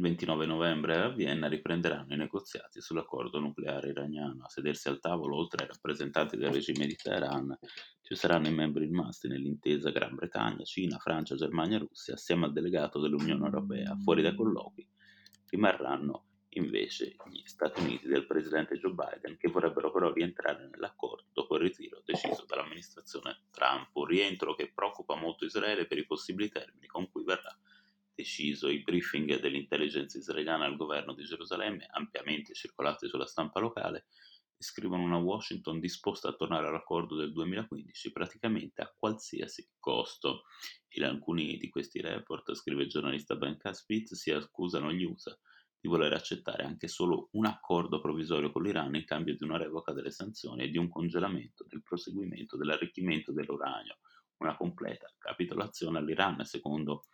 Il 29 novembre a Vienna riprenderanno i negoziati sull'accordo nucleare iraniano. A sedersi al tavolo, oltre ai rappresentanti del regime di Teheran, ci saranno i membri rimasti nell'intesa Gran Bretagna, Cina, Francia, Germania e Russia, assieme al delegato dell'Unione Europea. Fuori dai colloqui rimarranno invece gli Stati Uniti del presidente Joe Biden, che vorrebbero però rientrare nell'accordo dopo il ritiro deciso dall'amministrazione Trump, un rientro che preoccupa molto Israele per i possibili termini con cui verrà deciso. I briefing dell'intelligence israeliana al governo di Gerusalemme, ampiamente circolati sulla stampa locale, descrivono una Washington disposta a tornare all'accordo del 2015 praticamente a qualsiasi costo. In alcuni di questi report, scrive il giornalista Ben Caspit, si accusano gli USA di voler accettare anche solo un accordo provvisorio con l'Iran in cambio di una revoca delle sanzioni e di un congelamento del proseguimento dell'arricchimento dell'uranio, una completa capitolazione all'Iran, secondo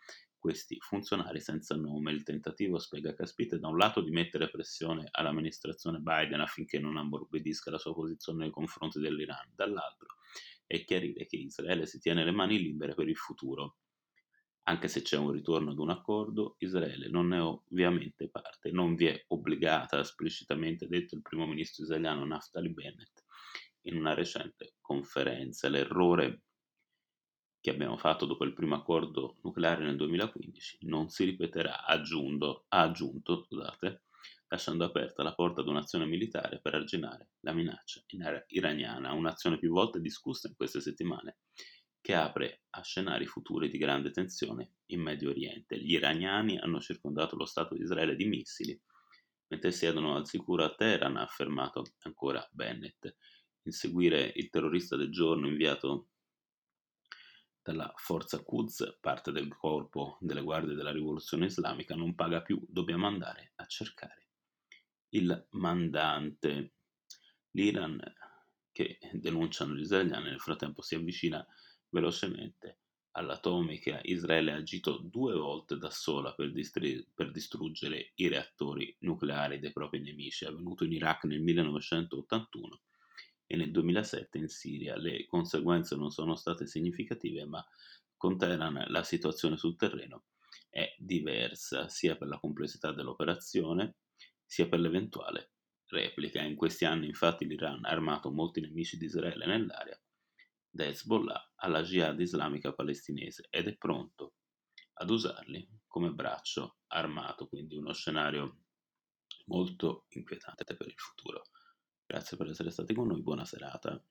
questi funzionari senza nome. Il tentativo, spiega Caspite, da un lato di mettere pressione all'amministrazione Biden affinché non ammorbidisca la sua posizione nei confronti dell'Iran, dall'altro è chiarire che Israele si tiene le mani libere per il futuro. Anche se c'è un ritorno ad un accordo, Israele non ne è ovviamente parte, non vi è obbligata, ha esplicitamente detto il primo ministro israeliano Naftali Bennett in una recente conferenza. L'errore che abbiamo fatto dopo il primo accordo nucleare nel 2015 non si ripeterà, ha aggiunto, lasciando aperta la porta ad un'azione militare per arginare la minaccia in area iraniana, un'azione più volte discussa in queste settimane, che apre a scenari futuri di grande tensione in Medio Oriente. Gli iraniani hanno circondato lo Stato di Israele di missili, mentre siedono al sicuro a Teheran, ha affermato ancora Bennett. Inseguire il terrorista del giorno inviato dalla Forza Quds, parte del corpo delle guardie della rivoluzione islamica, non paga più, dobbiamo andare a cercare il mandante. L'Iran, che denunciano gli israeliani, nel frattempo si avvicina velocemente all'atomica. Israele ha agito 2 volte da sola per distruggere i reattori nucleari dei propri nemici. È avvenuto in Iraq nel 1981 e nel 2007 in Siria. Le conseguenze non sono state significative, ma con Teheran la situazione sul terreno è diversa, sia per la complessità dell'operazione, sia per l'eventuale replica. In questi anni, infatti, l'Iran ha armato molti nemici di Israele nell'area, da Hezbollah alla Jihad Islamica palestinese, ed è pronto ad usarli come braccio armato, quindi uno scenario molto inquietante per il futuro. Grazie per essere stati con noi, buona serata.